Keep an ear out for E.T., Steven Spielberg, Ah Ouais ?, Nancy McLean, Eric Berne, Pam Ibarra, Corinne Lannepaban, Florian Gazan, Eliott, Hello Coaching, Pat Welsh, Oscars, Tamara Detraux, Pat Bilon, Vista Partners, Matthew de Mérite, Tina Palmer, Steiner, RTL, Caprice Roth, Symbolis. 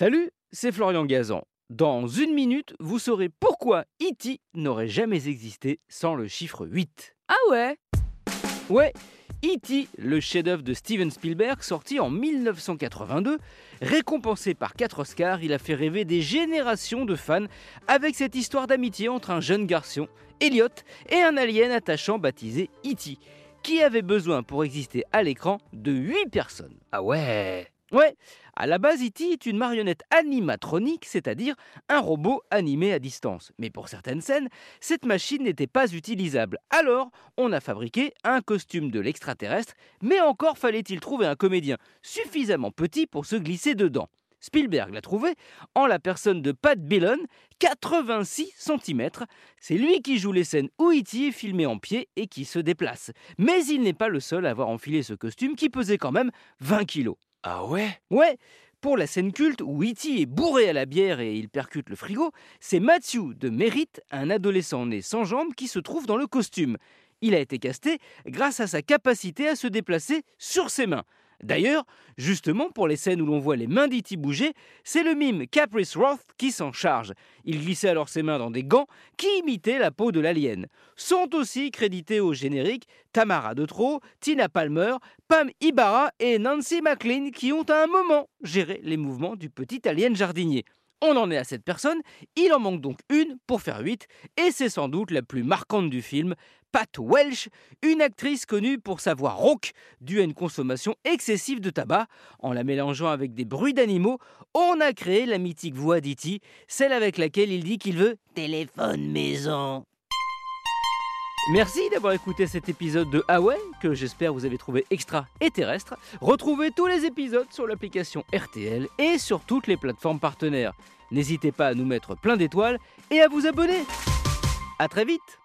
Salut, c'est Florian Gazan. Dans une minute, vous saurez pourquoi E.T. n'aurait jamais existé sans le chiffre 8. Ah ouais? Ouais, E.T., le chef-d'œuvre de Steven Spielberg, sorti en 1982, récompensé par 4 Oscars, il a fait rêver des générations de fans avec cette histoire d'amitié entre un jeune garçon, Elliot, et un alien attachant baptisé E.T., qui avait besoin pour exister à l'écran de 8 personnes. Ah ouais? Ouais, à la base, E.T. est une marionnette animatronique, c'est-à-dire un robot animé à distance. Mais pour certaines scènes, cette machine n'était pas utilisable. Alors, on a fabriqué un costume de l'extraterrestre, mais encore fallait-il trouver un comédien suffisamment petit pour se glisser dedans. Spielberg l'a trouvé en la personne de Pat Bilon, 86 cm. C'est lui qui joue les scènes où E.T. est filmé en pied et qui se déplace. Mais il n'est pas le seul à avoir enfilé ce costume qui pesait quand même 20 kilos. Ah ouais? Ouais, pour la scène culte où E.T. est bourré à la bière et il percute le frigo, c'est Matthew de Mérite, un adolescent né sans jambes, qui se trouve dans le costume. Il a été casté grâce à sa capacité à se déplacer sur ses mains. D'ailleurs, justement pour les scènes où l'on voit les mains d'E.T. bouger, c'est le mime Caprice Roth qui s'en charge. Il glissait alors ses mains dans des gants qui imitaient la peau de l'alien. Sont aussi crédités au générique Tamara Detraux, Tina Palmer, Pam Ibarra et Nancy McLean qui ont à un moment géré les mouvements du petit alien jardinier. On en est à 7 personnes, il en manque donc une pour faire 8, et c'est sans doute la plus marquante du film, Pat Welsh, une actrice connue pour sa voix rauque, due à une consommation excessive de tabac. En la mélangeant avec des bruits d'animaux, on a créé la mythique voix d'E.T., celle avec laquelle il dit qu'il veut « téléphone maison ». Merci d'avoir écouté cet épisode de Ah Ouais, que j'espère vous avez trouvé extra et terrestre. Retrouvez tous les épisodes sur l'application RTL et sur toutes les plateformes partenaires. N'hésitez pas à nous mettre plein d'étoiles et à vous abonner. À très vite.